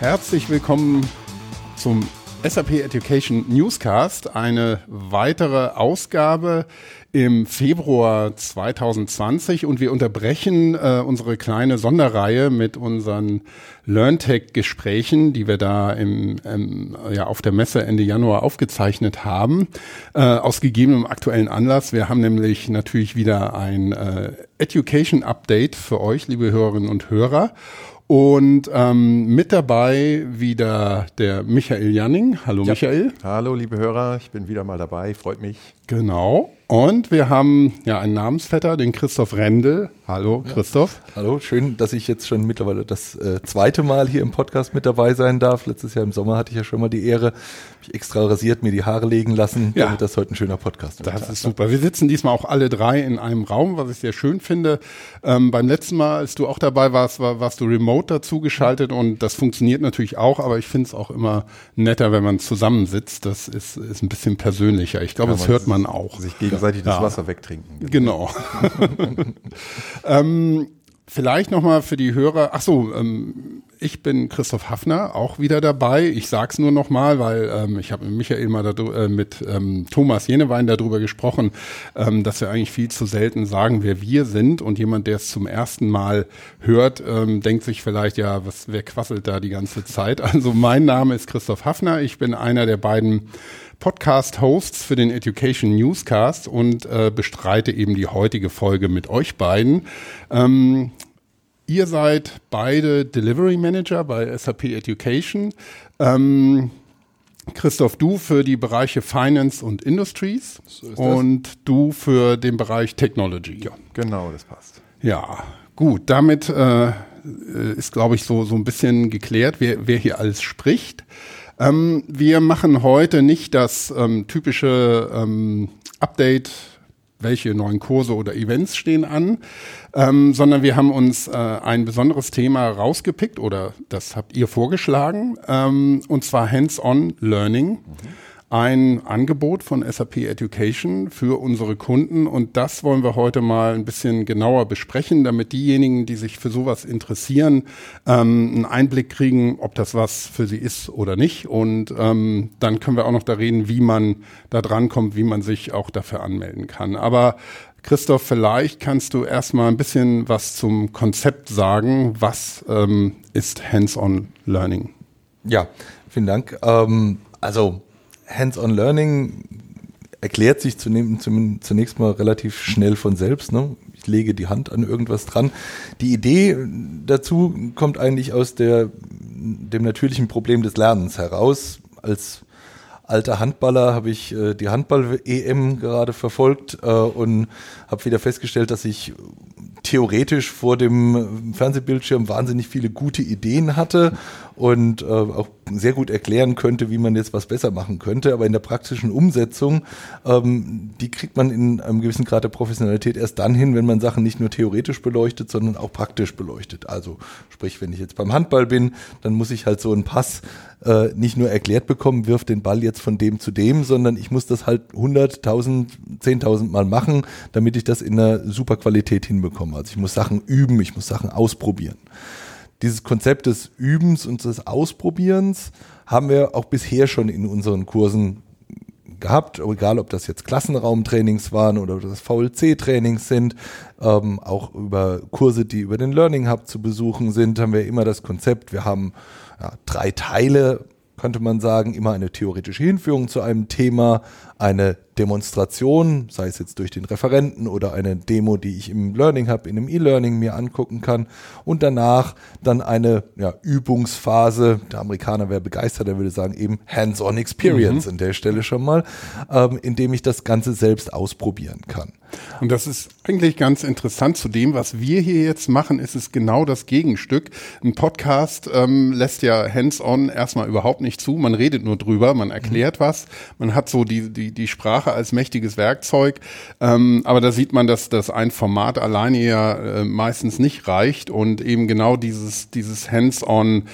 Herzlich willkommen zum SAP Education Newscast, eine weitere Ausgabe im Februar 2020, und wir unterbrechen unsere kleine Sonderreihe mit unseren LearnTech-Gesprächen, die wir da auf der Messe Ende Januar aufgezeichnet haben, aus gegebenem aktuellen Anlass. Wir haben nämlich natürlich wieder ein Education-Update für euch, liebe Hörerinnen und Hörer. Und mit dabei wieder der Michael Janning. Hallo ja. Michael. Hallo liebe Hörer, ich bin wieder mal dabei, freut mich. Genau. Und wir haben ja einen Namensvetter, den Christoph Rendel. Hallo Christoph. Ja. Hallo, schön, dass ich jetzt schon mittlerweile das zweite Mal hier im Podcast mit dabei sein darf. Letztes Jahr im Sommer hatte ich ja schon mal die Ehre, mich extra rasiert, mir die Haare legen lassen, ja, damit das heute ein schöner Podcast wird. Das ist super. Wir sitzen diesmal auch alle drei in einem Raum, was ich sehr schön finde. Beim letzten Mal, als du auch dabei warst, warst du remote dazu geschaltet, und das funktioniert natürlich auch, aber ich finde es auch immer netter, wenn man zusammensitzt. Das ist ein bisschen persönlicher. Ich glaube, ja, das hört man auch. Sich gegenseitig das Wasser wegtrinken. Genau. Vielleicht nochmal für die Hörer, ich bin Christoph Haffner, auch wieder dabei. Ich sag's nur nochmal, weil ich habe mit Michael mal mit Thomas Jenewein darüber gesprochen, dass wir eigentlich viel zu selten sagen, wer wir sind, und jemand, der es zum ersten Mal hört, denkt sich vielleicht, ja, wer quasselt da die ganze Zeit? Also mein Name ist Christoph Haffner, ich bin einer der beiden Podcast-Hosts für den Education Newscast und bestreite eben die heutige Folge mit euch beiden. Ihr seid beide Delivery Manager bei SAP Education. Christoph, du für die Bereiche Finance und Industries, so ist das, und du für den Bereich Technology. Ja, genau, das passt. Ja, gut, damit ist, glaube ich, so ein bisschen geklärt, wer hier alles spricht. Wir machen heute nicht das typische Update, welche neuen Kurse oder Events stehen an, sondern wir haben uns ein besonderes Thema rausgepickt, oder das habt ihr vorgeschlagen, und zwar Hands-On Learning. Mhm. Ein Angebot von SAP Education für unsere Kunden, und das wollen wir heute mal ein bisschen genauer besprechen, damit diejenigen, die sich für sowas interessieren, einen Einblick kriegen, ob das was für sie ist oder nicht, und dann können wir auch noch da reden, wie man da drankommt, wie man sich auch dafür anmelden kann. Aber Christoph, vielleicht kannst du erstmal ein bisschen was zum Konzept sagen. Was ist Hands-on Learning? Ja, vielen Dank. Hands-on Learning erklärt sich zunächst mal relativ schnell von selbst, ne? Ich lege die Hand an irgendwas dran. Die Idee dazu kommt eigentlich aus dem natürlichen Problem des Lernens heraus. Als alter Handballer habe ich die Handball-EM gerade verfolgt und habe wieder festgestellt, dass ich theoretisch vor dem Fernsehbildschirm wahnsinnig viele gute Ideen hatte und auch sehr gut erklären könnte, wie man jetzt was besser machen könnte. Aber in der praktischen Umsetzung, die kriegt man in einem gewissen Grad der Professionalität erst dann hin, wenn man Sachen nicht nur theoretisch beleuchtet, sondern auch praktisch beleuchtet. Also sprich, wenn ich jetzt beim Handball bin, dann muss ich halt so einen Pass nicht nur erklärt bekommen, wirf den Ball jetzt von dem zu dem, sondern ich muss das halt 100.000, 10.000 Mal machen, damit ich das in einer super Qualität hinbekomme. Also ich muss Sachen üben, ich muss Sachen ausprobieren. Dieses Konzept des Übens und des Ausprobierens haben wir auch bisher schon in unseren Kursen gehabt, egal ob das jetzt Klassenraumtrainings waren oder ob das VLC-Trainings sind, auch über Kurse, die über den Learning Hub zu besuchen sind, haben wir immer das Konzept, wir haben 3 Teile, könnte man sagen, immer eine theoretische Hinführung zu einem Thema, eine Demonstration, sei es jetzt durch den Referenten oder eine Demo, die ich im Learning Hub, in einem E-Learning mir angucken kann, und danach dann eine Übungsphase. Der Amerikaner wäre begeistert, der würde sagen eben Hands-on Experience an der Stelle schon mal, indem ich das Ganze selbst ausprobieren kann. Und das ist eigentlich ganz interessant zu dem, was wir hier jetzt machen, ist es genau das Gegenstück. Ein Podcast lässt ja Hands-on erstmal überhaupt nicht zu, man redet nur drüber, man erklärt was, man hat so die Sprache als mächtiges Werkzeug, aber da sieht man, dass ein Format alleine ja meistens nicht reicht, und eben genau dieses Hands-on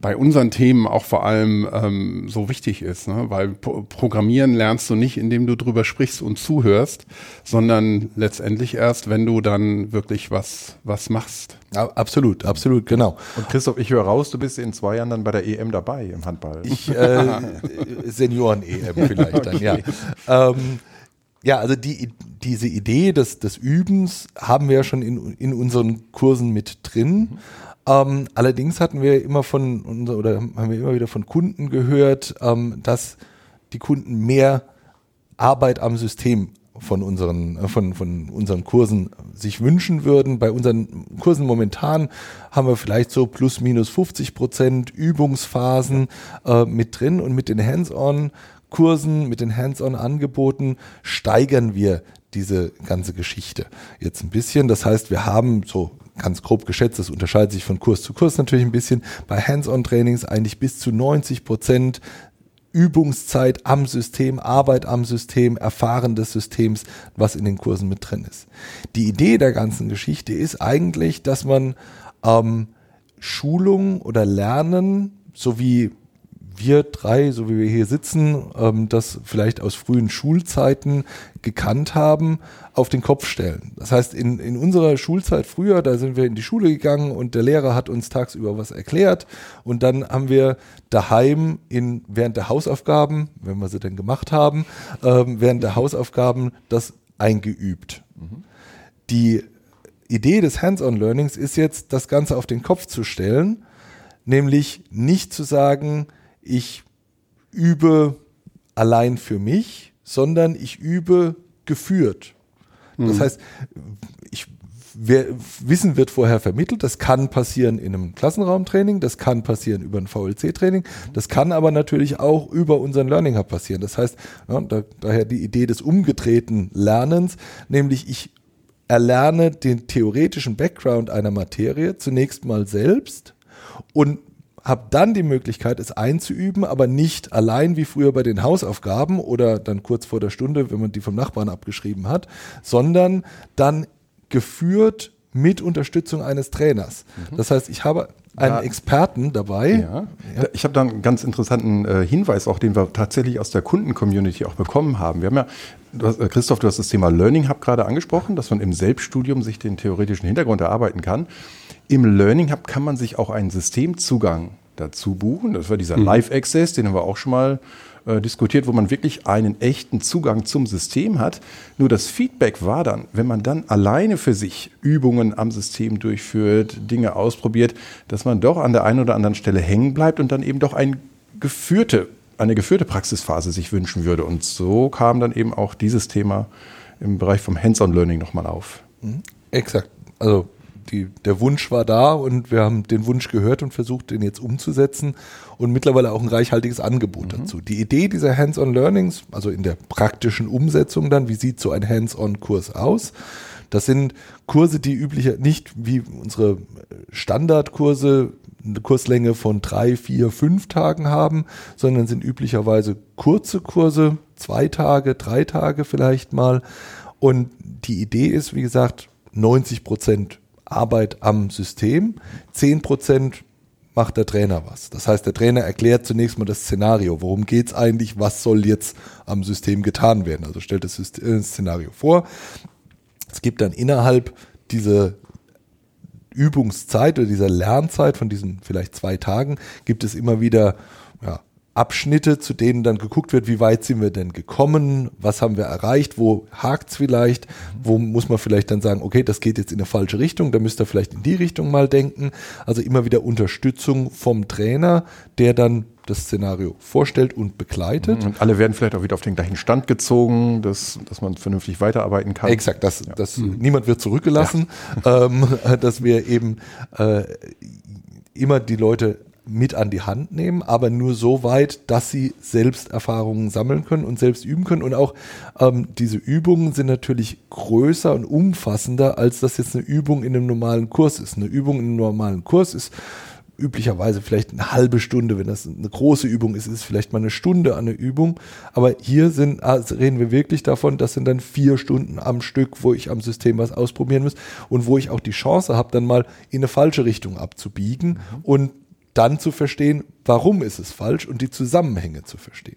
bei unseren Themen auch vor allem so wichtig ist, ne? Weil Programmieren lernst du nicht, indem du drüber sprichst und zuhörst, sondern letztendlich erst, wenn du dann wirklich was machst. Absolut, absolut, genau. Und Christoph, ich höre raus, du bist in 2 Jahren dann bei der EM dabei im Handball. Senioren-EM vielleicht okay. Dann, ja. Ja, also diese Idee des Übens haben wir ja schon in unseren Kursen mit drin. Mhm. Allerdings haben wir immer wieder von Kunden gehört, dass die Kunden mehr Arbeit am System von unseren Kursen sich wünschen würden. Bei unseren Kursen momentan haben wir vielleicht so plus minus 50% Übungsphasen mit drin, und mit den Hands-on-Kursen, mit den Hands-on-Angeboten steigern wir diese ganze Geschichte jetzt ein bisschen. Das heißt, wir haben so ganz grob geschätzt, das unterscheidet sich von Kurs zu Kurs natürlich ein bisschen, bei Hands-on-Trainings eigentlich bis zu 90% Übungszeit am System, Arbeit am System, Erfahren des Systems, was in den Kursen mit drin ist. Die Idee der ganzen Geschichte ist eigentlich, dass man Schulung oder Lernen, so wie wir drei, so wie wir hier sitzen, das vielleicht aus frühen Schulzeiten gekannt haben, auf den Kopf stellen. Das heißt, in unserer Schulzeit früher, da sind wir in die Schule gegangen und der Lehrer hat uns tagsüber was erklärt, und dann haben wir daheim während der Hausaufgaben, wenn wir sie denn gemacht haben, während der Hausaufgaben das eingeübt. Mhm. Die Idee des Hands-on-Learnings ist jetzt, das Ganze auf den Kopf zu stellen, nämlich nicht zu sagen, ich übe allein für mich, sondern ich übe geführt. Das heißt, Wissen wird vorher vermittelt. Das kann passieren in einem Klassenraumtraining, das kann passieren über ein VLC-Training, das kann aber natürlich auch über unseren Learning Hub passieren. Das heißt, ja, daher die Idee des umgedrehten Lernens, nämlich ich erlerne den theoretischen Background einer Materie zunächst mal selbst und habe dann die Möglichkeit, es einzuüben, aber nicht allein wie früher bei den Hausaufgaben oder dann kurz vor der Stunde, wenn man die vom Nachbarn abgeschrieben hat, sondern dann geführt mit Unterstützung eines Trainers. Mhm. Das heißt, ich habe einen Experten dabei. Ja. Ja. Ich habe da einen ganz interessanten Hinweis, auch den wir tatsächlich aus der Kunden-Community auch bekommen haben. Wir haben ja, Christoph, du hast das Thema Learning Hub gerade angesprochen, dass man im Selbststudium sich den theoretischen Hintergrund erarbeiten kann. Im Learning Hub kann man sich auch einen Systemzugang dazu buchen. Das war dieser Live-Access, den haben wir auch schon mal diskutiert, wo man wirklich einen echten Zugang zum System hat. Nur das Feedback war dann, wenn man dann alleine für sich Übungen am System durchführt, Dinge ausprobiert, dass man doch an der einen oder anderen Stelle hängen bleibt und dann eben doch eine geführte Praxisphase sich wünschen würde. Und so kam dann eben auch dieses Thema im Bereich vom Hands-on-Learning nochmal auf. Mhm. Exakt. Also der Wunsch war da und wir haben den Wunsch gehört und versucht, den jetzt umzusetzen, und mittlerweile auch ein reichhaltiges Angebot dazu. Die Idee dieser Hands-on-Learnings, also in der praktischen Umsetzung dann, wie sieht so ein Hands-on-Kurs aus? Das sind Kurse, die üblicher nicht wie unsere Standardkurse eine Kurslänge von 3, 4, 5 Tagen haben, sondern sind üblicherweise kurze Kurse, 2 Tage, 3 Tage vielleicht mal. Und die Idee ist, wie gesagt, 90% Arbeit am System, 10% macht der Trainer was. Das heißt, der Trainer erklärt zunächst mal das Szenario. Worum geht es eigentlich? Was soll jetzt am System getan werden? Also stellt das Szenario vor. Es gibt dann innerhalb dieser Übungszeit oder dieser Lernzeit von diesen vielleicht 2 Tagen, gibt es immer wieder Abschnitte, zu denen dann geguckt wird, wie weit sind wir denn gekommen, was haben wir erreicht, wo hakt's vielleicht, wo muss man vielleicht dann sagen, okay, das geht jetzt in eine falsche Richtung, da müsst ihr vielleicht in die Richtung mal denken. Also immer wieder Unterstützung vom Trainer, der dann das Szenario vorstellt und begleitet. Und alle werden vielleicht auch wieder auf den gleichen Stand gezogen, dass man vernünftig weiterarbeiten kann. Exakt, niemand wird zurückgelassen, dass wir eben immer die Leute mit an die Hand nehmen, aber nur so weit, dass sie selbst Erfahrungen sammeln können und selbst üben können. Und auch diese Übungen sind natürlich größer und umfassender, als das jetzt eine Übung in einem normalen Kurs ist. Eine Übung in einem normalen Kurs ist üblicherweise vielleicht eine halbe Stunde, wenn das eine große Übung ist, ist es vielleicht mal eine Stunde an eine Übung. Aber hier reden wir wirklich davon, das sind dann 4 Stunden am Stück, wo ich am System was ausprobieren muss und wo ich auch die Chance habe, dann mal in eine falsche Richtung abzubiegen und dann zu verstehen, warum ist es falsch und die Zusammenhänge zu verstehen.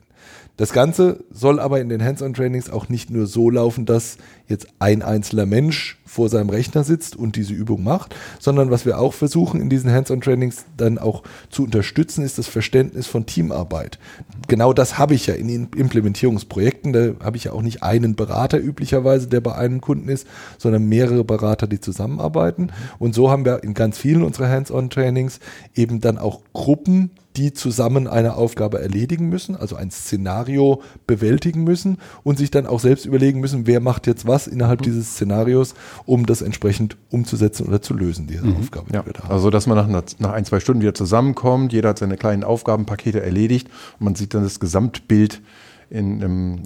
Das Ganze soll aber in den Hands-on-Trainings auch nicht nur so laufen, dass jetzt ein einzelner Mensch vor seinem Rechner sitzt und diese Übung macht, sondern was wir auch versuchen in diesen Hands-on-Trainings dann auch zu unterstützen, ist das Verständnis von Teamarbeit. Genau das habe ich ja in Implementierungsprojekten, da habe ich ja auch nicht einen Berater üblicherweise, der bei einem Kunden ist, sondern mehrere Berater, die zusammenarbeiten. Und so haben wir in ganz vielen unserer Hands-on-Trainings eben dann auch Gruppen, die zusammen eine Aufgabe erledigen müssen, also ein Szenario bewältigen müssen und sich dann auch selbst überlegen müssen, wer macht jetzt was innerhalb dieses Szenarios, um das entsprechend umzusetzen oder zu lösen, diese Aufgabe, die wir da haben. Also dass man nach ein, zwei Stunden wieder zusammenkommt, jeder hat seine kleinen Aufgabenpakete erledigt und man sieht dann das Gesamtbild in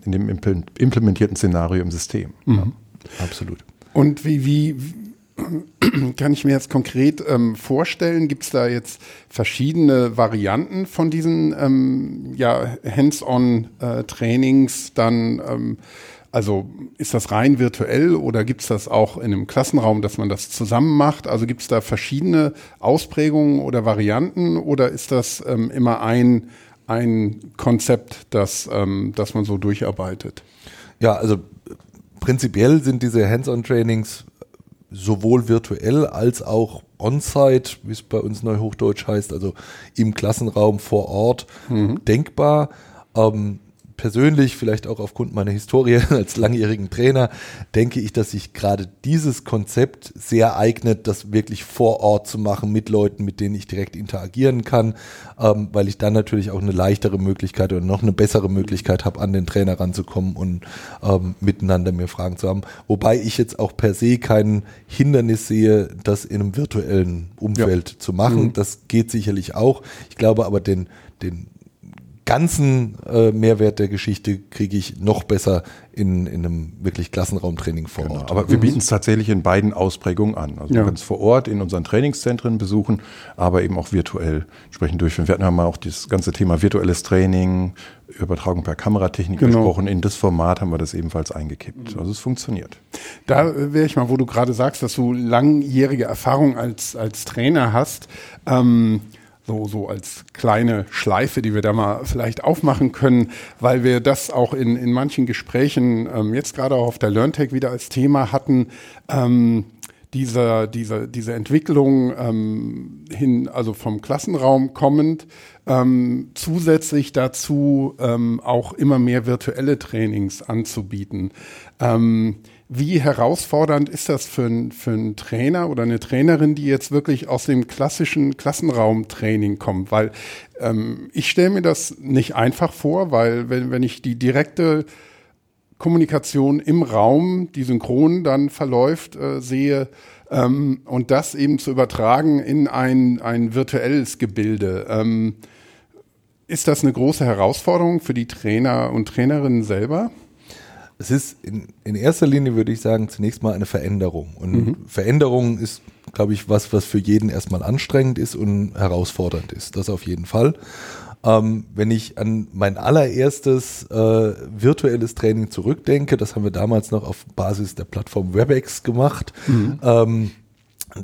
dem implementierten Szenario im System. Mhm. Ja, absolut. Und wie kann ich mir jetzt konkret vorstellen, gibt es da jetzt verschiedene Varianten von diesen Hands-on-Trainings dann, also ist das rein virtuell oder gibt es das auch in einem Klassenraum, dass man das zusammen macht? Also gibt es da verschiedene Ausprägungen oder Varianten oder ist das immer ein Konzept, das man so durcharbeitet? Ja, also prinzipiell sind diese Hands-on-Trainings sowohl virtuell als auch on-site, wie es bei uns neuhochdeutsch heißt, also im Klassenraum vor Ort, denkbar. Persönlich, vielleicht auch aufgrund meiner Historie als langjährigen Trainer, denke ich, dass sich gerade dieses Konzept sehr eignet, das wirklich vor Ort zu machen mit Leuten, mit denen ich direkt interagieren kann, weil ich dann natürlich auch eine leichtere Möglichkeit oder noch eine bessere Möglichkeit habe, an den Trainer ranzukommen und miteinander mir Fragen zu haben. Wobei ich jetzt auch per se kein Hindernis sehe, das in einem virtuellen Umfeld zu machen. Das geht sicherlich auch. Ich glaube aber den ganzen Mehrwert der Geschichte kriege ich noch besser in einem wirklich Klassenraumtraining vor Ort. Aber wir bieten es tatsächlich in beiden Ausprägungen an. Also wir können es vor Ort in unseren Trainingszentren besuchen, aber eben auch virtuell entsprechend durchführen. Wir hatten ja mal auch das ganze Thema virtuelles Training, Übertragung per Kameratechnik besprochen. In das Format haben wir das ebenfalls eingekippt. Also es funktioniert. Da wäre ich mal, wo du gerade sagst, dass du langjährige Erfahrung als Trainer hast, so als kleine Schleife, die wir da mal vielleicht aufmachen können, weil wir das auch in manchen Gesprächen jetzt gerade auch auf der LearnTech wieder als Thema hatten, diese Entwicklung hin, also vom Klassenraum kommend, zusätzlich dazu auch immer mehr virtuelle Trainings anzubieten. Wie herausfordernd ist das für einen Trainer oder eine Trainerin, die jetzt wirklich aus dem klassischen Klassenraumtraining kommt? Weil ich stelle mir das nicht einfach vor, weil wenn ich die direkte Kommunikation im Raum, die synchron dann verläuft, sehe und das eben zu übertragen in ein virtuelles Gebilde, ist das eine große Herausforderung für die Trainer und Trainerinnen selber? Es ist in erster Linie, würde ich sagen, zunächst mal eine Veränderung. Und Veränderung ist, glaube ich, was für jeden erstmal anstrengend ist und herausfordernd ist. Das auf jeden Fall. Wenn ich an mein allererstes virtuelles Training zurückdenke, das haben wir damals noch auf Basis der Plattform WebEx gemacht,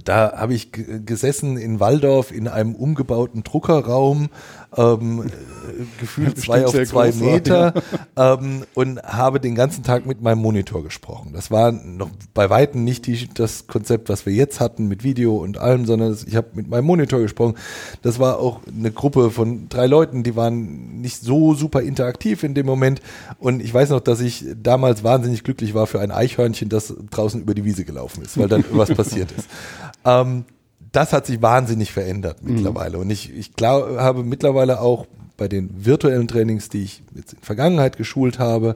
da habe ich gesessen in Waldorf in einem umgebauten Druckerraum, gefühlt 2 auf 2 Meter, und habe den ganzen Tag mit meinem Monitor gesprochen. Das war noch bei Weitem nicht das Konzept, was wir jetzt hatten mit Video und allem, sondern ich habe mit meinem Monitor gesprochen. Das war auch eine Gruppe von 3 Leuten, die waren nicht so super interaktiv in dem Moment. Und ich weiß noch, dass ich damals wahnsinnig glücklich war für ein Eichhörnchen, das draußen über die Wiese gelaufen ist, weil dann was passiert ist. Das hat sich wahnsinnig verändert mittlerweile. Und ich habe mittlerweile auch bei den virtuellen Trainings, die ich jetzt in der Vergangenheit geschult habe,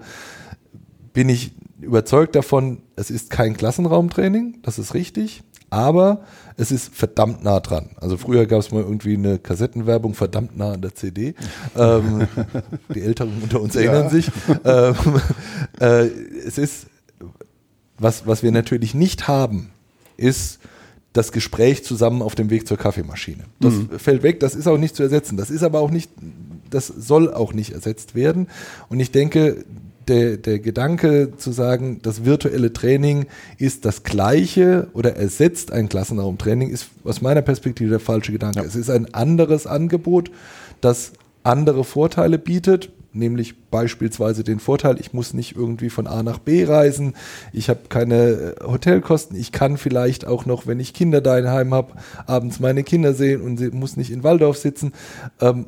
bin ich überzeugt davon, es ist kein Klassenraumtraining, das ist richtig, aber es ist verdammt nah dran. Also früher gab es mal irgendwie eine Kassettenwerbung, verdammt nah an der CD. Die Älteren unter uns erinnern sich. Es ist, was wir natürlich nicht haben, ist das Gespräch zusammen auf dem Weg zur Kaffeemaschine. Das fällt weg, das ist auch nicht zu ersetzen. Das soll auch nicht ersetzt werden. Und ich denke, der Gedanke zu sagen, das virtuelle Training ist das gleiche oder ersetzt ein Klassenraumtraining, ist aus meiner Perspektive der falsche Gedanke. Ja. Es ist ein anderes Angebot, das andere Vorteile bietet, nämlich beispielsweise den Vorteil, ich muss nicht irgendwie von A nach B reisen, ich habe keine Hotelkosten, ich kann vielleicht auch noch, wenn ich Kinder daheim habe, abends meine Kinder sehen und sie muss nicht in Waldorf sitzen.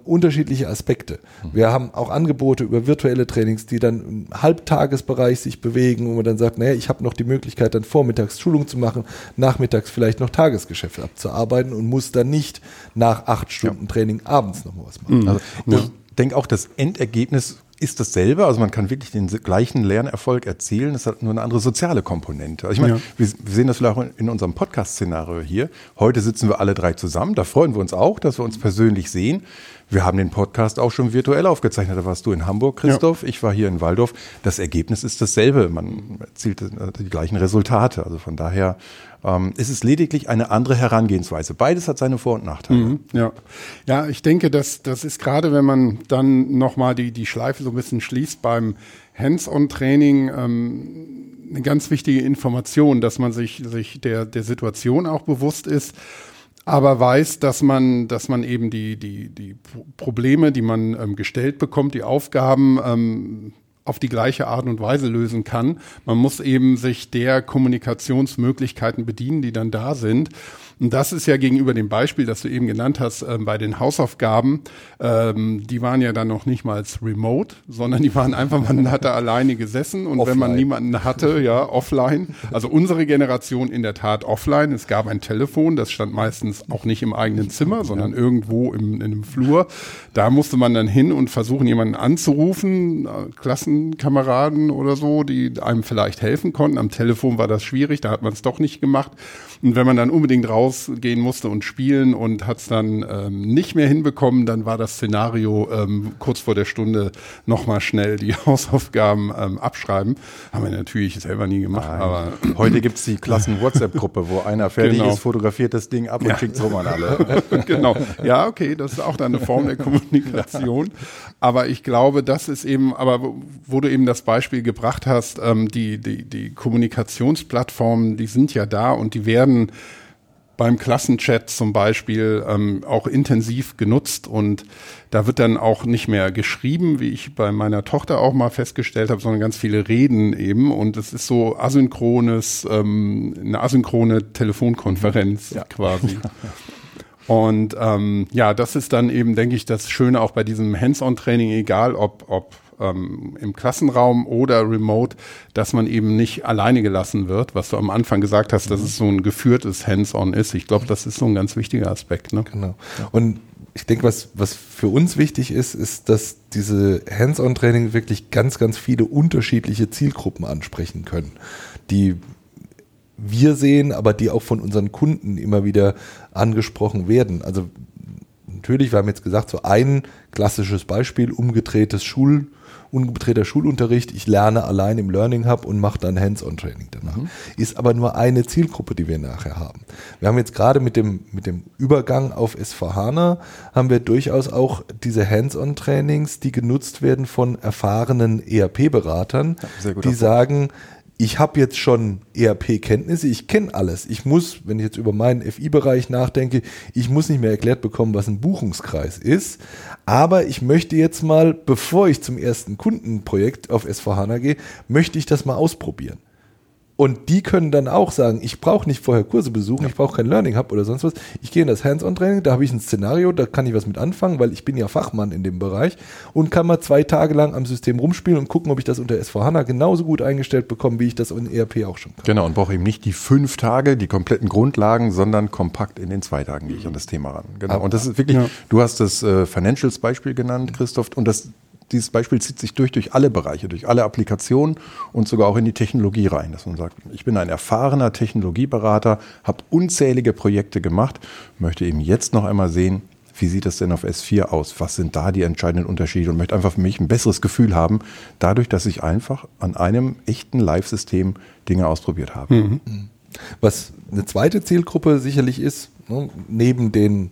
Unterschiedliche Aspekte. Wir haben auch Angebote über virtuelle Trainings, die dann im Halbtagesbereich sich bewegen, wo man dann sagt, naja, ich habe noch die Möglichkeit, dann vormittags Schulung zu machen, nachmittags vielleicht noch Tagesgeschäft abzuarbeiten und muss dann nicht nach 8 Stunden Training abends nochmal was machen. Also, ich denke auch, das Endergebnis ist dasselbe. Also man kann wirklich den gleichen Lernerfolg erzielen. Es hat nur eine andere soziale Komponente. Also ich meine, wir sehen das vielleicht auch in unserem Podcast-Szenario hier. Heute sitzen wir alle drei zusammen. Da freuen wir uns auch, dass wir uns persönlich sehen. Wir haben den Podcast auch schon virtuell aufgezeichnet. Da warst du in Hamburg, Christoph. Ja. Ich war hier in Waldorf. Das Ergebnis ist dasselbe. Man erzielt die gleichen Resultate. Also von daher ist es lediglich eine andere Herangehensweise. Beides hat seine Vor- und Nachteile. Mhm, ja, ich denke, das ist gerade, wenn man dann nochmal die Schleife so ein bisschen schließt beim Hands-on-Training, eine ganz wichtige Information, dass man sich der Situation auch bewusst ist, aber weiß, dass man eben die Probleme, die man gestellt bekommt, die Aufgaben auf die gleiche Art und Weise lösen kann. Man muss eben sich der Kommunikationsmöglichkeiten bedienen, die dann da sind. Und das ist ja gegenüber dem Beispiel, das du eben genannt hast, bei den Hausaufgaben, die waren ja dann noch nicht mal remote, sondern die waren einfach, man hat da alleine gesessen und offline. Wenn man niemanden hatte, offline. Also unsere Generation in der Tat offline. Es gab ein Telefon, das stand meistens auch nicht im eigenen Zimmer, sondern irgendwo in einem Flur. Da musste man dann hin und versuchen, jemanden anzurufen, Klassenkameraden oder so, die einem vielleicht helfen konnten. Am Telefon war das schwierig, da hat man es doch nicht gemacht. Und wenn man dann unbedingt rausgehen musste und spielen und hat es dann nicht mehr hinbekommen, dann war das Szenario kurz vor der Stunde nochmal schnell die Hausaufgaben abschreiben. Haben wir natürlich selber nie gemacht. Aber heute gibt es die Klassen-WhatsApp-Gruppe, wo einer fertig ist, fotografiert das Ding ab und schickt es rum an alle. Genau. Ja, okay, das ist auch dann eine Form der Kommunikation. Ja. Aber ich glaube, das ist eben, aber wo du eben das Beispiel gebracht hast, die Kommunikationsplattformen, die sind ja da und die werden beim Klassenchat zum Beispiel auch intensiv genutzt und da wird dann auch nicht mehr geschrieben, wie ich bei meiner Tochter auch mal festgestellt habe, sondern ganz viele Reden eben und es ist so eine asynchrone Telefonkonferenz quasi. Und das ist dann eben, denke ich, das Schöne auch bei diesem Hands-on-Training, egal ob im Klassenraum oder remote, dass man eben nicht alleine gelassen wird, was du am Anfang gesagt hast, dass es so ein geführtes Hands-on ist. Ich glaube, das ist so ein ganz wichtiger Aspekt. Ne? Genau. Und ich denke, was für uns wichtig ist, ist, dass diese Hands-on-Training wirklich ganz, ganz viele unterschiedliche Zielgruppen ansprechen können, die wir sehen, aber die auch von unseren Kunden immer wieder angesprochen werden. Also natürlich, wir haben jetzt gesagt, so ein klassisches Beispiel, umgedrehter Schulunterricht, ich lerne allein im Learning Hub und mache dann Hands-on-Training danach. Ist aber nur eine Zielgruppe, die wir nachher haben. Wir haben jetzt gerade mit dem Übergang auf S/4HANA haben wir durchaus auch diese Hands-on-Trainings, die genutzt werden von erfahrenen ERP-Beratern, die sagen, ich habe jetzt schon ERP-Kenntnisse, ich kenne alles. Ich muss, wenn ich jetzt über meinen FI-Bereich nachdenke, ich muss nicht mehr erklärt bekommen, was ein Buchungskreis ist. Aber ich möchte jetzt mal, bevor ich zum ersten Kundenprojekt auf S/4HANA gehe, möchte ich das mal ausprobieren. Und die können dann auch sagen, ich brauche nicht vorher Kurse besuchen, ich brauche kein Learning Hub oder sonst was. Ich gehe in das Hands-on-Training, da habe ich ein Szenario, da kann ich was mit anfangen, weil ich bin ja Fachmann in dem Bereich und kann mal 2 Tage lang am System rumspielen und gucken, ob ich das unter S/4HANA genauso gut eingestellt bekomme, wie ich das in ERP auch schon kann. Genau, und brauche eben nicht die 5 Tage, die kompletten Grundlagen, sondern kompakt in den 2 Tagen gehe ich an das Thema ran. Genau. Aber, und das ist wirklich, du hast das Financials-Beispiel genannt, Christoph, und dieses Beispiel zieht sich durch alle Bereiche, durch alle Applikationen und sogar auch in die Technologie rein, dass man sagt, ich bin ein erfahrener Technologieberater, habe unzählige Projekte gemacht, möchte eben jetzt noch einmal sehen, wie sieht das denn auf S4 aus? Was sind da die entscheidenden Unterschiede? Und möchte einfach für mich ein besseres Gefühl haben, dadurch, dass ich einfach an einem echten Live-System Dinge ausprobiert habe. Was eine zweite Zielgruppe sicherlich ist, neben den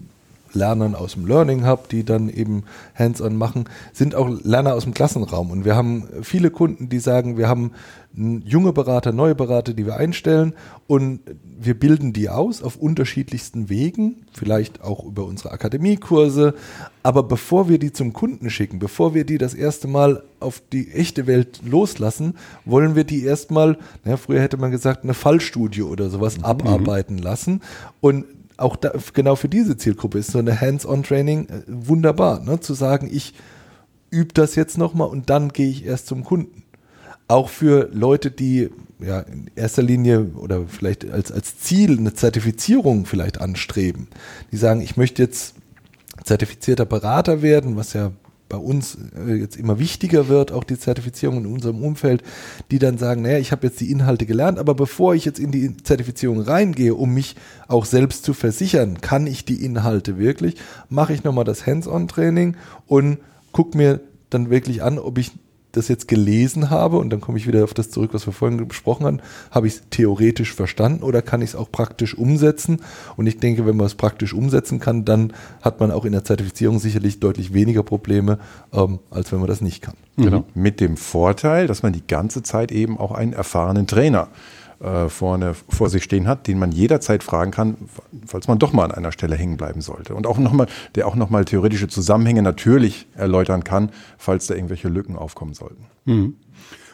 Lernern aus dem Learning Hub, die dann eben Hands-on machen, sind auch Lerner aus dem Klassenraum. Und wir haben viele Kunden, die sagen, wir haben junge Berater, neue Berater, die wir einstellen und wir bilden die aus auf unterschiedlichsten Wegen, vielleicht auch über unsere Akademiekurse. Aber bevor wir die zum Kunden schicken, bevor wir die das erste Mal auf die echte Welt loslassen, wollen wir die erstmal, früher hätte man gesagt, eine Fallstudie oder sowas abarbeiten lassen. Und auch da, genau für diese Zielgruppe ist so eine Hands-on-Training wunderbar, ne? Zu sagen, ich übe das jetzt nochmal und dann gehe ich erst zum Kunden. Auch für Leute, die ja in erster Linie oder vielleicht als Ziel eine Zertifizierung vielleicht anstreben. Die sagen, ich möchte jetzt zertifizierter Berater werden, was ja bei uns jetzt immer wichtiger wird, auch die Zertifizierung in unserem Umfeld, die dann sagen, ich habe jetzt die Inhalte gelernt, aber bevor ich jetzt in die Zertifizierung reingehe, um mich auch selbst zu versichern, kann ich die Inhalte wirklich, mache ich nochmal das Hands-on-Training und gucke mir dann wirklich an, ob ich das jetzt gelesen habe, und dann komme ich wieder auf das zurück, was wir vorhin besprochen haben, habe ich es theoretisch verstanden oder kann ich es auch praktisch umsetzen? Und ich denke, wenn man es praktisch umsetzen kann, dann hat man auch in der Zertifizierung sicherlich deutlich weniger Probleme, als wenn man das nicht kann. Genau. Mit dem Vorteil, dass man die ganze Zeit eben auch einen erfahrenen Trainer vor sich stehen hat, den man jederzeit fragen kann, falls man doch mal an einer Stelle hängen bleiben sollte. Und auch nochmal, der auch nochmal theoretische Zusammenhänge natürlich erläutern kann, falls da irgendwelche Lücken aufkommen sollten. Mhm.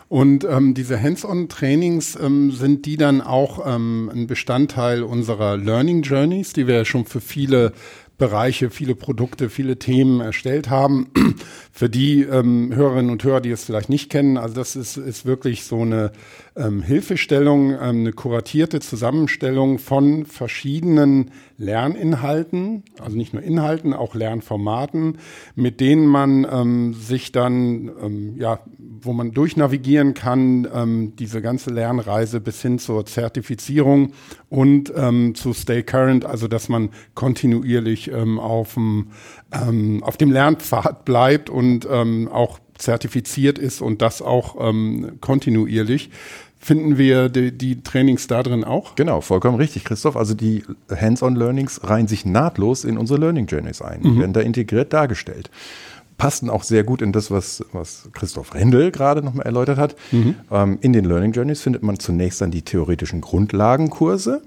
Und diese Hands-on-Trainings, sind die dann auch ein Bestandteil unserer Learning Journeys, die wir ja schon für viele Bereiche, viele Produkte, viele Themen erstellt haben. Für die Hörerinnen und Hörer, die es vielleicht nicht kennen, also das ist wirklich so eine Hilfestellung, eine kuratierte Zusammenstellung von verschiedenen Lerninhalten, also nicht nur Inhalten, auch Lernformaten, mit denen man sich dann, wo man durchnavigieren kann, diese ganze Lernreise bis hin zur Zertifizierung und zu Stay Current, also dass man kontinuierlich auf dem Lernpfad bleibt und auch zertifiziert ist und das auch kontinuierlich. Finden wir die Trainings da drin auch? Genau, vollkommen richtig, Christoph. Also die Hands-on-Learnings reihen sich nahtlos in unsere Learning Journeys ein. Die werden da integriert dargestellt. Passen auch sehr gut in das, was Christoph Rendel gerade nochmal erläutert hat. In den Learning Journeys findet man zunächst dann die theoretischen Grundlagenkurse.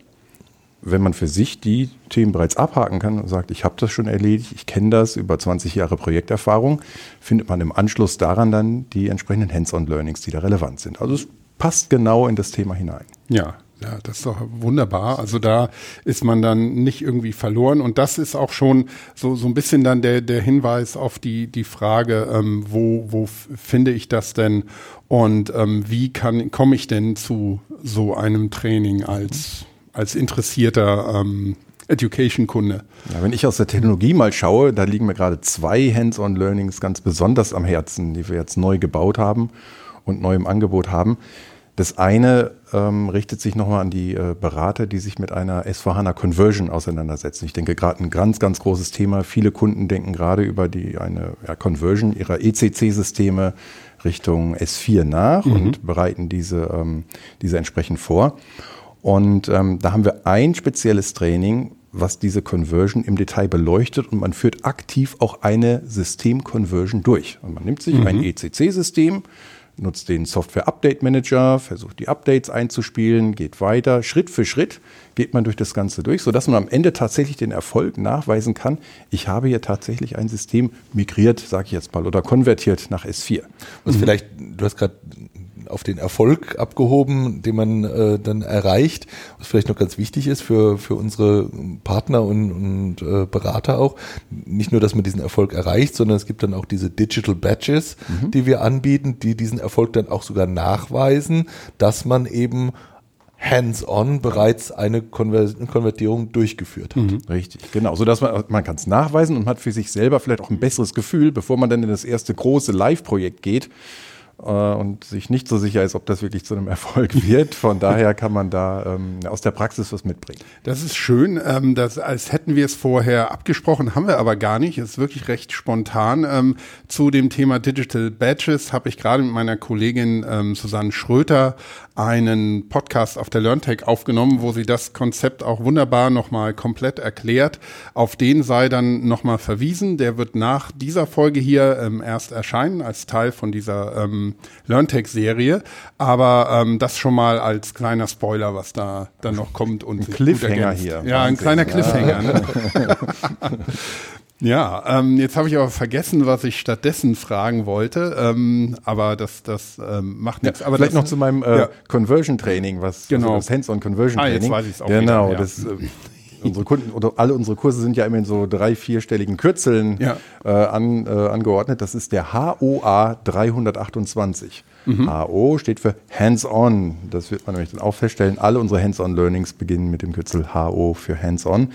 Wenn man für sich die Themen bereits abhaken kann und sagt, ich habe das schon erledigt, ich kenne das, über 20 Jahre Projekterfahrung, findet man im Anschluss daran dann die entsprechenden Hands-on-Learnings, die da relevant sind. Also es passt genau in das Thema hinein. Ja, das ist doch wunderbar. Also da ist man dann nicht irgendwie verloren. Und das ist auch schon so ein bisschen dann der Hinweis auf die Frage, wo finde ich das denn und wie komme ich denn zu so einem Training als interessierter Education-Kunde. Ja, wenn ich aus der Technologie mal schaue, da liegen mir gerade 2 Hands-on-Learnings ganz besonders am Herzen, die wir jetzt neu gebaut haben und neu im Angebot haben. Das eine richtet sich nochmal an die Berater, die sich mit einer S/4HANA Conversion auseinandersetzen. Ich denke, gerade ein ganz, ganz großes Thema. Viele Kunden denken gerade über eine Conversion ihrer ECC-Systeme Richtung S4 nach und bereiten diese entsprechend vor. Und da haben wir ein spezielles Training, was diese Conversion im Detail beleuchtet, und man führt aktiv auch eine System-Conversion durch. Und man nimmt sich ein ECC-System, nutzt den Software-Update-Manager, versucht die Updates einzuspielen, geht weiter. Schritt für Schritt geht man durch das Ganze durch, sodass man am Ende tatsächlich den Erfolg nachweisen kann. Ich habe hier tatsächlich ein System migriert, sage ich jetzt mal, oder konvertiert nach S4. Was vielleicht, du hast gerade auf den Erfolg abgehoben, den man dann erreicht, was vielleicht noch ganz wichtig ist für unsere Partner und Berater auch. Nicht nur, dass man diesen Erfolg erreicht, sondern es gibt dann auch diese Digital Badges, die wir anbieten, die diesen Erfolg dann auch sogar nachweisen, dass man eben hands-on bereits eine Konvertierung durchgeführt hat. Richtig, genau. Sodass man kann es nachweisen und hat für sich selber vielleicht auch ein besseres Gefühl, bevor man dann in das erste große Live-Projekt geht, und sich nicht so sicher ist, ob das wirklich zu einem Erfolg wird. Von daher kann man da aus der Praxis was mitbringen. Das ist schön, als hätten wir es vorher abgesprochen, haben wir aber gar nicht. Es ist wirklich recht spontan. Zu dem Thema Digital Badges habe ich gerade mit meiner Kollegin Susanne Schröter einen Podcast auf der LearnTech aufgenommen, wo sie das Konzept auch wunderbar nochmal komplett erklärt. Auf den sei dann nochmal verwiesen. Der wird nach dieser Folge hier erst erscheinen als Teil von dieser LearnTech-Serie, aber das schon mal als kleiner Spoiler, was da dann noch kommt. Und ein Cliffhanger hier. Ja, ein kleiner Cliffhanger. Ne? Ja, jetzt habe ich aber vergessen, was ich stattdessen fragen wollte, aber das macht nichts. Ja, aber vielleicht das, noch zu meinem Conversion-Training, das Hands-on-Conversion-Training. Ah, jetzt weiß ich es auch wieder, ja. Das... Unsere Kunden oder alle unsere Kurse sind ja immer in so 3-4-stelligen Kürzeln angeordnet. Das ist der HOA328. Mhm. HO steht für Hands-on. Das wird man nämlich dann auch feststellen. Alle unsere Hands-on-Learnings beginnen mit dem Kürzel HO für Hands-on.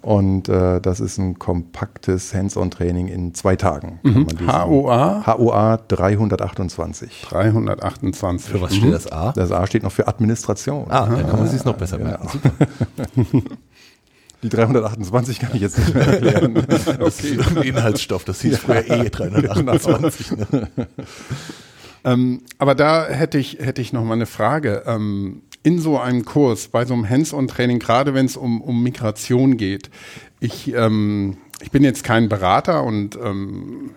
Und das ist ein kompaktes Hands-on-Training in 2 Tagen. Mhm. HOA? HOA 328. 328. Für was steht das A? Das A steht noch für Administration. Ah, dann kann man sich noch besser merken. Super. Die 328 kann ich jetzt nicht mehr erklären. Das ist ein Inhaltsstoff, das hieß früher E328. Ne? Aber da hätte ich noch mal eine Frage. In so einem Kurs, bei so einem Hands-on-Training, gerade wenn es um Migration geht, ich bin jetzt kein Berater und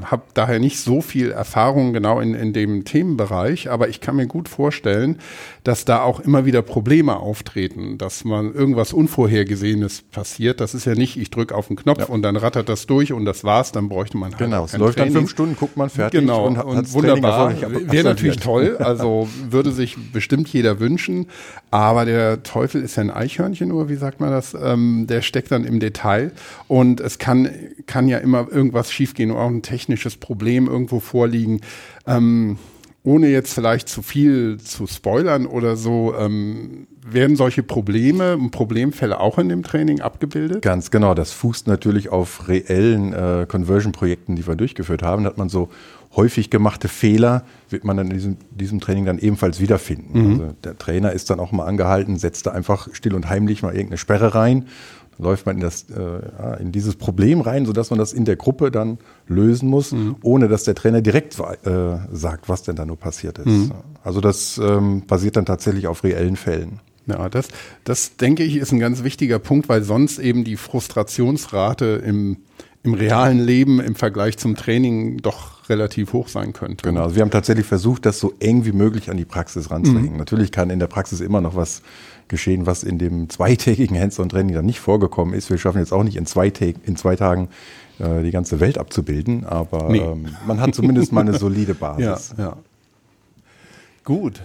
habe daher nicht so viel Erfahrung genau in dem Themenbereich, aber ich kann mir gut vorstellen, dass da auch immer wieder Probleme auftreten, dass man irgendwas Unvorhergesehenes passiert. Das ist ja nicht, ich drücke auf den Knopf und dann rattert das durch und das war's, dann bräuchte man halt kein Training. Genau, es läuft dann 5 Stunden, guckt man fertig und wunderbar. Wäre natürlich toll, also würde sich bestimmt jeder wünschen, aber der Teufel ist ja ein Eichhörnchen, oder wie sagt man das? Der steckt dann im Detail und es kann ja immer irgendwas schiefgehen oder auch ein technisches Problem irgendwo vorliegen. Ohne jetzt vielleicht zu viel zu spoilern oder so, werden solche Probleme und Problemfälle auch in dem Training abgebildet? Ganz genau, das fußt natürlich auf reellen Conversion-Projekten, die wir durchgeführt haben. Da hat man so häufig gemachte Fehler, wird man dann in diesem Training dann ebenfalls wiederfinden. Mhm. Also der Trainer ist dann auch mal angehalten, setzt da einfach still und heimlich mal irgendeine Sperre rein, läuft man in dieses Problem rein, sodass man das in der Gruppe dann lösen muss, ohne dass der Trainer direkt sagt, was denn da nur passiert ist. Mhm. Also das basiert dann tatsächlich auf reellen Fällen. Ja, das denke ich ist ein ganz wichtiger Punkt, weil sonst eben die Frustrationsrate im realen Leben im Vergleich zum Training doch relativ hoch sein könnte. Genau, also wir haben tatsächlich versucht, das so eng wie möglich an die Praxis ranzuhängen. Mhm. Natürlich kann in der Praxis immer noch was geschehen, was in dem 2-tägigen Hands-on-Training dann nicht vorgekommen ist. Wir schaffen jetzt auch nicht in 2 Tagen die ganze Welt abzubilden, aber man hat zumindest mal eine solide Basis. Ja. Gut.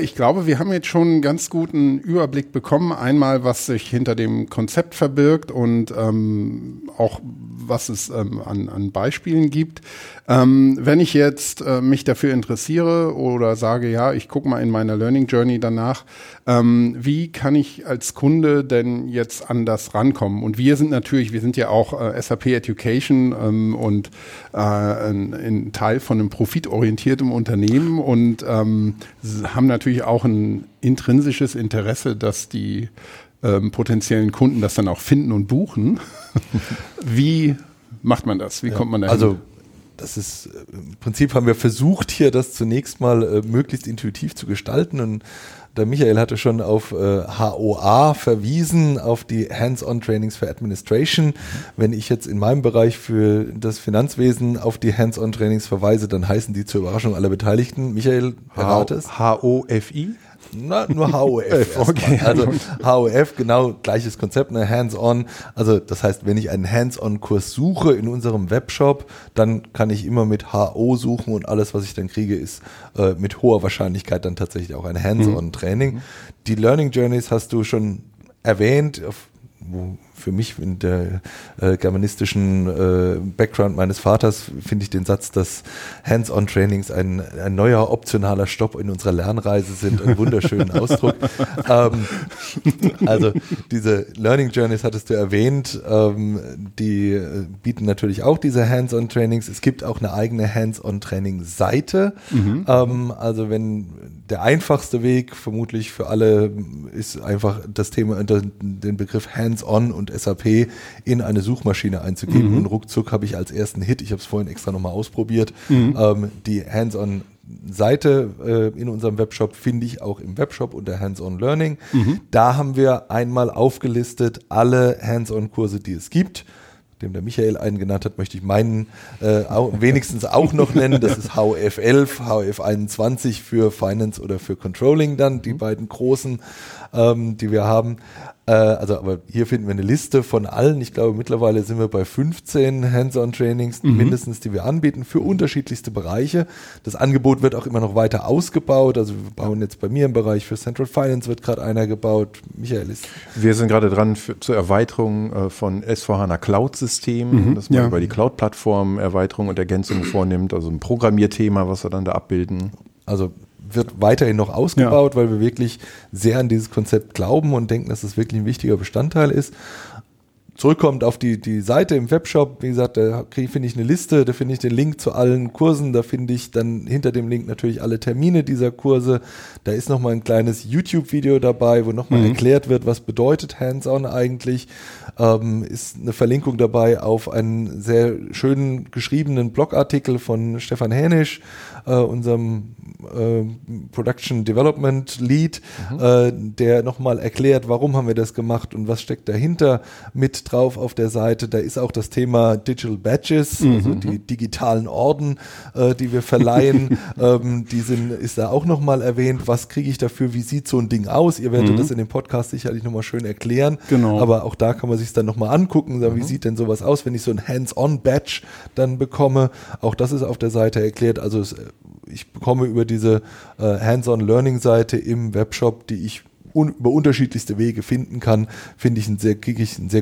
Ich glaube, wir haben jetzt schon einen ganz guten Überblick bekommen. Einmal, was sich hinter dem Konzept verbirgt und auch, was es an Beispielen gibt. Wenn ich jetzt mich dafür interessiere oder sage, ja, ich gucke mal in meiner Learning Journey danach, wie kann ich als Kunde denn jetzt an das rankommen? Und wir sind ja auch SAP Education und ein Teil von einem profitorientierten Unternehmen und haben natürlich auch ein intrinsisches Interesse, dass die potenziellen Kunden das dann auch finden und buchen. Wie macht man das? Wie kommt man da hin? Also das ist, im Prinzip haben wir versucht, hier das zunächst mal möglichst intuitiv zu gestalten. Und der Michael hatte schon auf HOA verwiesen, auf die Hands-on-Trainings für Administration. Wenn ich jetzt in meinem Bereich für das Finanzwesen auf die Hands-on-Trainings verweise, dann heißen die zur Überraschung aller Beteiligten. Michael, errate es. HOFI? Na, nur HOF. Okay. Also HOF, genau, gleiches Konzept, ne? Hands-on. Also das heißt, wenn ich einen Hands-on-Kurs suche in unserem Webshop, dann kann ich immer mit HO suchen und alles, was ich dann kriege, ist mit hoher Wahrscheinlichkeit dann tatsächlich auch ein Hands-on-Training. Mhm. Die Learning Journeys hast du schon erwähnt, wo für mich in der germanistischen Background meines Vaters finde ich den Satz, dass Hands-on-Trainings ein neuer optionaler Stopp in unserer Lernreise sind, einen wunderschönen Ausdruck. Also diese Learning Journeys hattest du erwähnt, die bieten natürlich auch diese Hands-on-Trainings. Es gibt auch eine eigene Hands-on-Training-Seite. Mhm. Also wenn der einfachste Weg vermutlich für alle ist einfach das Thema, den Begriff Hands-on und SAP in eine Suchmaschine einzugeben, und ruckzuck habe ich als ersten Hit, ich habe es vorhin extra nochmal ausprobiert, die Hands-on-Seite in unserem Webshop finde ich auch im Webshop unter Hands-on Learning. Da haben wir einmal aufgelistet alle Hands-on-Kurse, die es gibt. Dem der Michael einen genannt hat, möchte ich meinen wenigstens auch noch nennen. Das ist HOF11, HOF21 für Finance oder für Controlling dann, die beiden großen, die wir haben. Also, aber hier finden wir eine Liste von allen. Ich glaube, mittlerweile sind wir bei 15 Hands-on-Trainings mindestens, die wir anbieten für unterschiedlichste Bereiche. Das Angebot wird auch immer noch weiter ausgebaut. Also wir bauen jetzt bei mir im Bereich für Central Finance wird gerade einer gebaut. Michael ist. Wir sind gerade dran zur Erweiterung von S/4HANA Cloud-Systemen, dass man über die Cloud-Plattform Erweiterung und Ergänzung vornimmt. Also ein Programmierthema, was wir dann da abbilden. Also wird weiterhin noch ausgebaut, weil wir wirklich sehr an dieses Konzept glauben und denken, dass es wirklich ein wichtiger Bestandteil ist. Zurückkommt auf die Seite im Webshop, wie gesagt, da finde ich eine Liste, da finde ich den Link zu allen Kursen, da finde ich dann hinter dem Link natürlich alle Termine dieser Kurse. Da ist nochmal ein kleines YouTube-Video dabei, wo nochmal erklärt wird, was bedeutet Hands-on eigentlich. Ist eine Verlinkung dabei auf einen sehr schönen geschriebenen Blogartikel von Stefan Hänisch, unserem Production Development Lead, der nochmal erklärt, warum haben wir das gemacht und was steckt dahinter mit drauf auf der Seite. Da ist auch das Thema Digital Badges, also die digitalen Orden, die wir verleihen. Ist da auch nochmal erwähnt. Was kriege ich dafür? Wie sieht so ein Ding aus? Ihr werdet das in dem Podcast sicherlich nochmal schön erklären. Genau. Aber auch da kann man sich dann nochmal angucken. Sagen, wie sieht denn sowas aus, wenn ich so ein Hands-on-Badge dann bekomme? Auch das ist auf der Seite erklärt. Also ich bekomme über diese Hands-on-Learning-Seite im Webshop, die ich über unterschiedlichste Wege finden kann, kriege ich einen sehr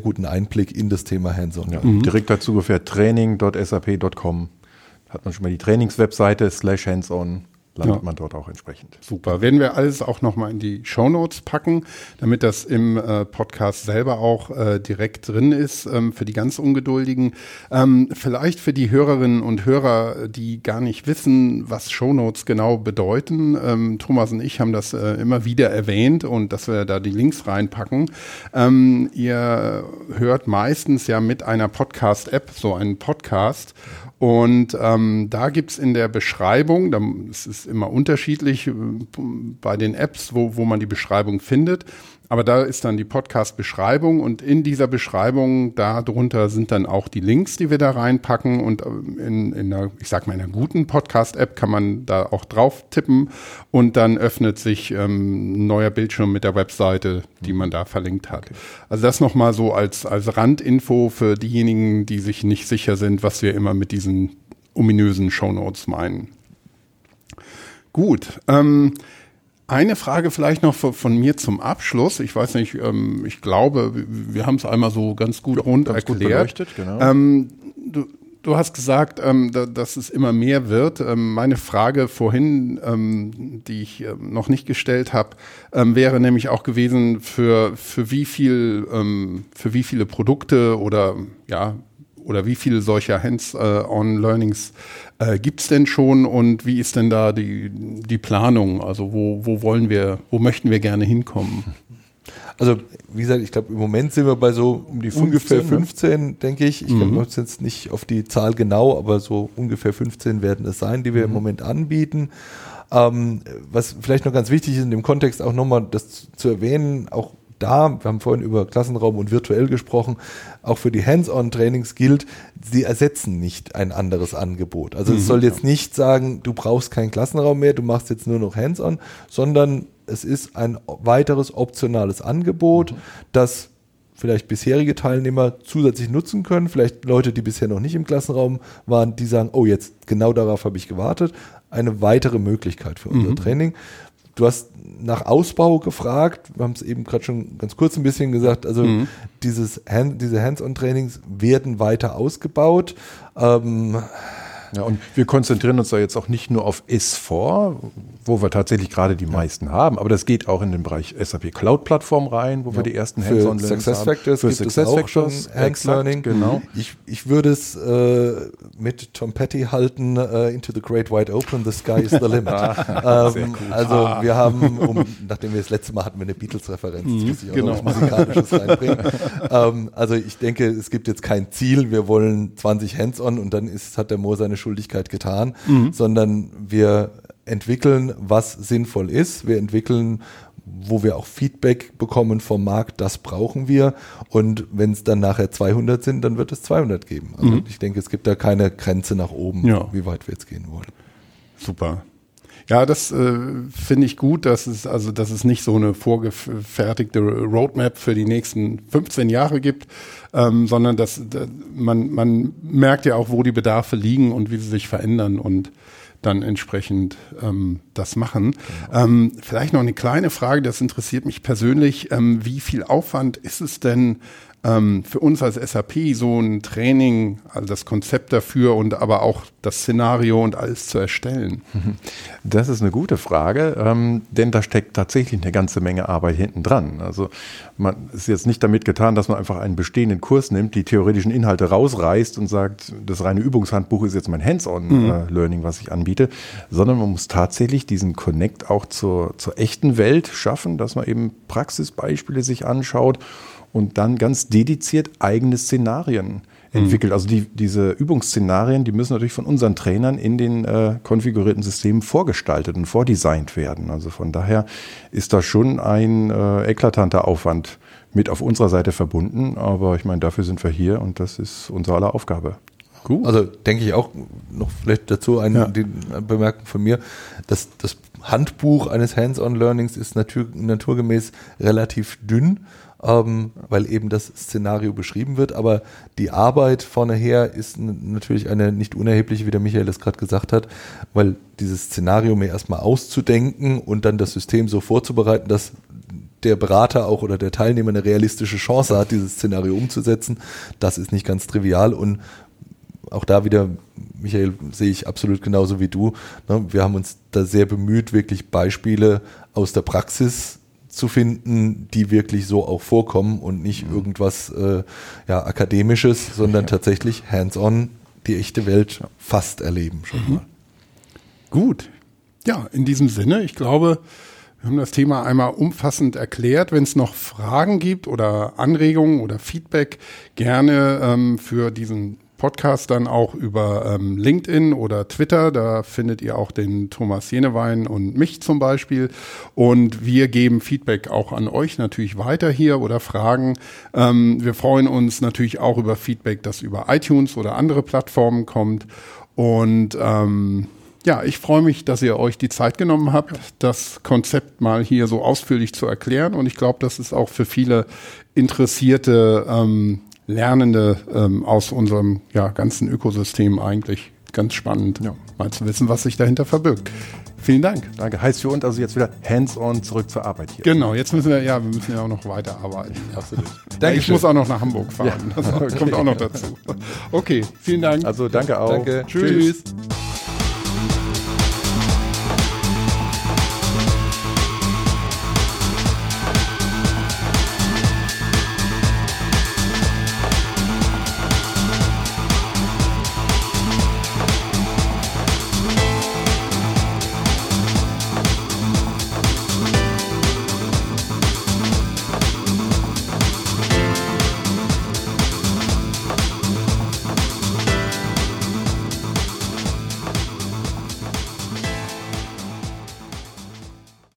guten Einblick in das Thema Hands-on. Ja, direkt dazu gefährt training.sap.com. Hat man schon mal die Trainingswebseite /hands-on, landet man dort auch entsprechend. Super, werden wir alles auch nochmal in die Shownotes packen, damit das im Podcast selber auch direkt drin ist, für die ganz Ungeduldigen. Vielleicht für die Hörerinnen und Hörer, die gar nicht wissen, was Shownotes genau bedeuten. Thomas und ich haben das immer wieder erwähnt und dass wir da die Links reinpacken. Ihr hört meistens ja mit einer Podcast-App so einen Podcast. Und da gibt's in der Beschreibung, es ist immer unterschiedlich bei den Apps, wo man die Beschreibung findet, aber da ist dann die Podcast-Beschreibung und in dieser Beschreibung, darunter sind dann auch die Links, die wir da reinpacken und in einer guten Podcast-App kann man da auch drauf tippen und dann öffnet sich ein neuer Bildschirm mit der Webseite, die man da verlinkt hat. Okay. Also das nochmal so als Randinfo für diejenigen, die sich nicht sicher sind, was wir immer mit diesen ominösen Shownotes meinen. Gut, eine Frage vielleicht noch von mir zum Abschluss. Ich weiß nicht, ich glaube, wir haben es einmal so ganz gut rund erklärt. Gut beleuchtet, genau. Du hast gesagt, dass es immer mehr wird. Meine Frage vorhin, die ich noch nicht gestellt habe, wäre nämlich auch gewesen, für wie viele Produkte oder wie viele solcher Hands-on-Learnings gibt es denn schon und wie ist denn da die Planung? Also wo möchten wir gerne hinkommen? Also wie gesagt, ich glaube im Moment sind wir bei so um die 15, ungefähr 15, ne? Denke ich. Ich glaube jetzt nicht auf die Zahl genau, aber so ungefähr 15 werden es sein, die wir im Moment anbieten. Was vielleicht noch ganz wichtig ist in dem Kontext auch nochmal das zu erwähnen, auch wir haben vorhin über Klassenraum und virtuell gesprochen, auch für die Hands-on-Trainings gilt, sie ersetzen nicht ein anderes Angebot. Also es soll jetzt nicht sagen, du brauchst keinen Klassenraum mehr, du machst jetzt nur noch Hands-on, sondern es ist ein weiteres optionales Angebot, das vielleicht bisherige Teilnehmer zusätzlich nutzen können, vielleicht Leute, die bisher noch nicht im Klassenraum waren, die sagen, oh jetzt, genau darauf habe ich gewartet, eine weitere Möglichkeit für unser Training. Du hast nach Ausbau gefragt, wir haben es eben gerade schon ganz kurz ein bisschen gesagt, also diese Hands-on-Trainings werden weiter ausgebaut. Ja, und wir konzentrieren uns da jetzt auch nicht nur auf S4, wo wir tatsächlich gerade die meisten haben, aber das geht auch in den Bereich SAP Cloud Plattform rein, wo wir die ersten Hands-on Learnings haben. Für Success Factors Hands-Learning. Genau. Ich würde es mit Tom Petty halten, into the great wide open, the sky is the limit. Wir haben, nachdem wir das letzte Mal hatten, wir eine Beatles-Referenz, muss ich auch noch was Musikalisches reinbringen. Also ich denke, es gibt jetzt kein Ziel, wir wollen 20 Hands-on und dann hat der Mo seine Schuldigkeit getan, sondern wir entwickeln, was sinnvoll ist. Wir entwickeln, wo wir auch Feedback bekommen vom Markt, das brauchen wir. Und wenn es dann nachher 200 sind, dann wird es 200 geben. Also ich denke, es gibt da keine Grenze nach oben, wie weit wir jetzt gehen wollen. Super. Ja, das finde ich gut, dass es nicht so eine vorgefertigte Roadmap für die nächsten 15 Jahre gibt, sondern dass man merkt ja auch, wo die Bedarfe liegen und wie sie sich verändern und dann entsprechend das machen. Genau. Vielleicht noch eine kleine Frage, das interessiert mich persönlich. Wie viel Aufwand ist es denn für uns als SAP, so ein Training, also das Konzept dafür und aber auch das Szenario und alles zu erstellen? Das ist eine gute Frage, denn da steckt tatsächlich eine ganze Menge Arbeit hinten dran. Also man ist jetzt nicht damit getan, dass man einfach einen bestehenden Kurs nimmt, die theoretischen Inhalte rausreißt und sagt, das reine Übungshandbuch ist jetzt mein Hands-on-Learning, was ich anbiete, sondern man muss tatsächlich diesen Connect auch zur echten Welt schaffen, dass man eben Praxisbeispiele sich anschaut und dann ganz dediziert eigene Szenarien entwickelt. Also diese Übungsszenarien, die müssen natürlich von unseren Trainern in den konfigurierten Systemen vorgestaltet und vordesignt werden. Also von daher ist da schon ein eklatanter Aufwand mit auf unserer Seite verbunden. Aber ich meine, dafür sind wir hier und das ist unser aller Aufgabe. Cool. Also denke ich auch noch vielleicht dazu eine Bemerkung von mir, dass das Handbuch eines Hands-on-Learnings ist naturgemäß relativ dünn, weil eben das Szenario beschrieben wird, aber die Arbeit vorne her ist natürlich eine nicht unerhebliche, wie der Michael es gerade gesagt hat, weil dieses Szenario mir erstmal auszudenken und dann das System so vorzubereiten, dass der Berater auch oder der Teilnehmer eine realistische Chance hat, dieses Szenario umzusetzen, das ist nicht ganz trivial und auch da wieder, Michael, sehe ich absolut genauso wie du. Wir haben uns da sehr bemüht, wirklich Beispiele aus der Praxis zu finden, die wirklich so auch vorkommen und nicht irgendwas Akademisches, sondern tatsächlich hands-on die echte Welt fast erleben schon mal. Gut. Ja, in diesem Sinne, ich glaube, wir haben das Thema einmal umfassend erklärt. Wenn es noch Fragen gibt oder Anregungen oder Feedback, gerne für diesen Podcast dann auch über LinkedIn oder Twitter, da findet ihr auch den Thomas Jenewein und mich zum Beispiel und wir geben Feedback auch an euch natürlich weiter hier oder Fragen. Wir freuen uns natürlich auch über Feedback, das über iTunes oder andere Plattformen kommt und ich freue mich, dass ihr euch die Zeit genommen habt, das Konzept mal hier so ausführlich zu erklären und ich glaube, das ist auch für viele interessierte Lernende aus unserem ganzen Ökosystem eigentlich ganz spannend, mal zu wissen, was sich dahinter verbirgt. Vielen Dank. Danke. Heißt für uns also jetzt wieder hands-on zurück zur Arbeit hier. Genau, jetzt müssen wir müssen ja auch noch weiterarbeiten. Absolut. Dankeschön. Ich muss auch noch nach Hamburg fahren. Ja. Das kommt auch noch dazu. Okay, vielen Dank. Also danke auch. Danke. Tschüss.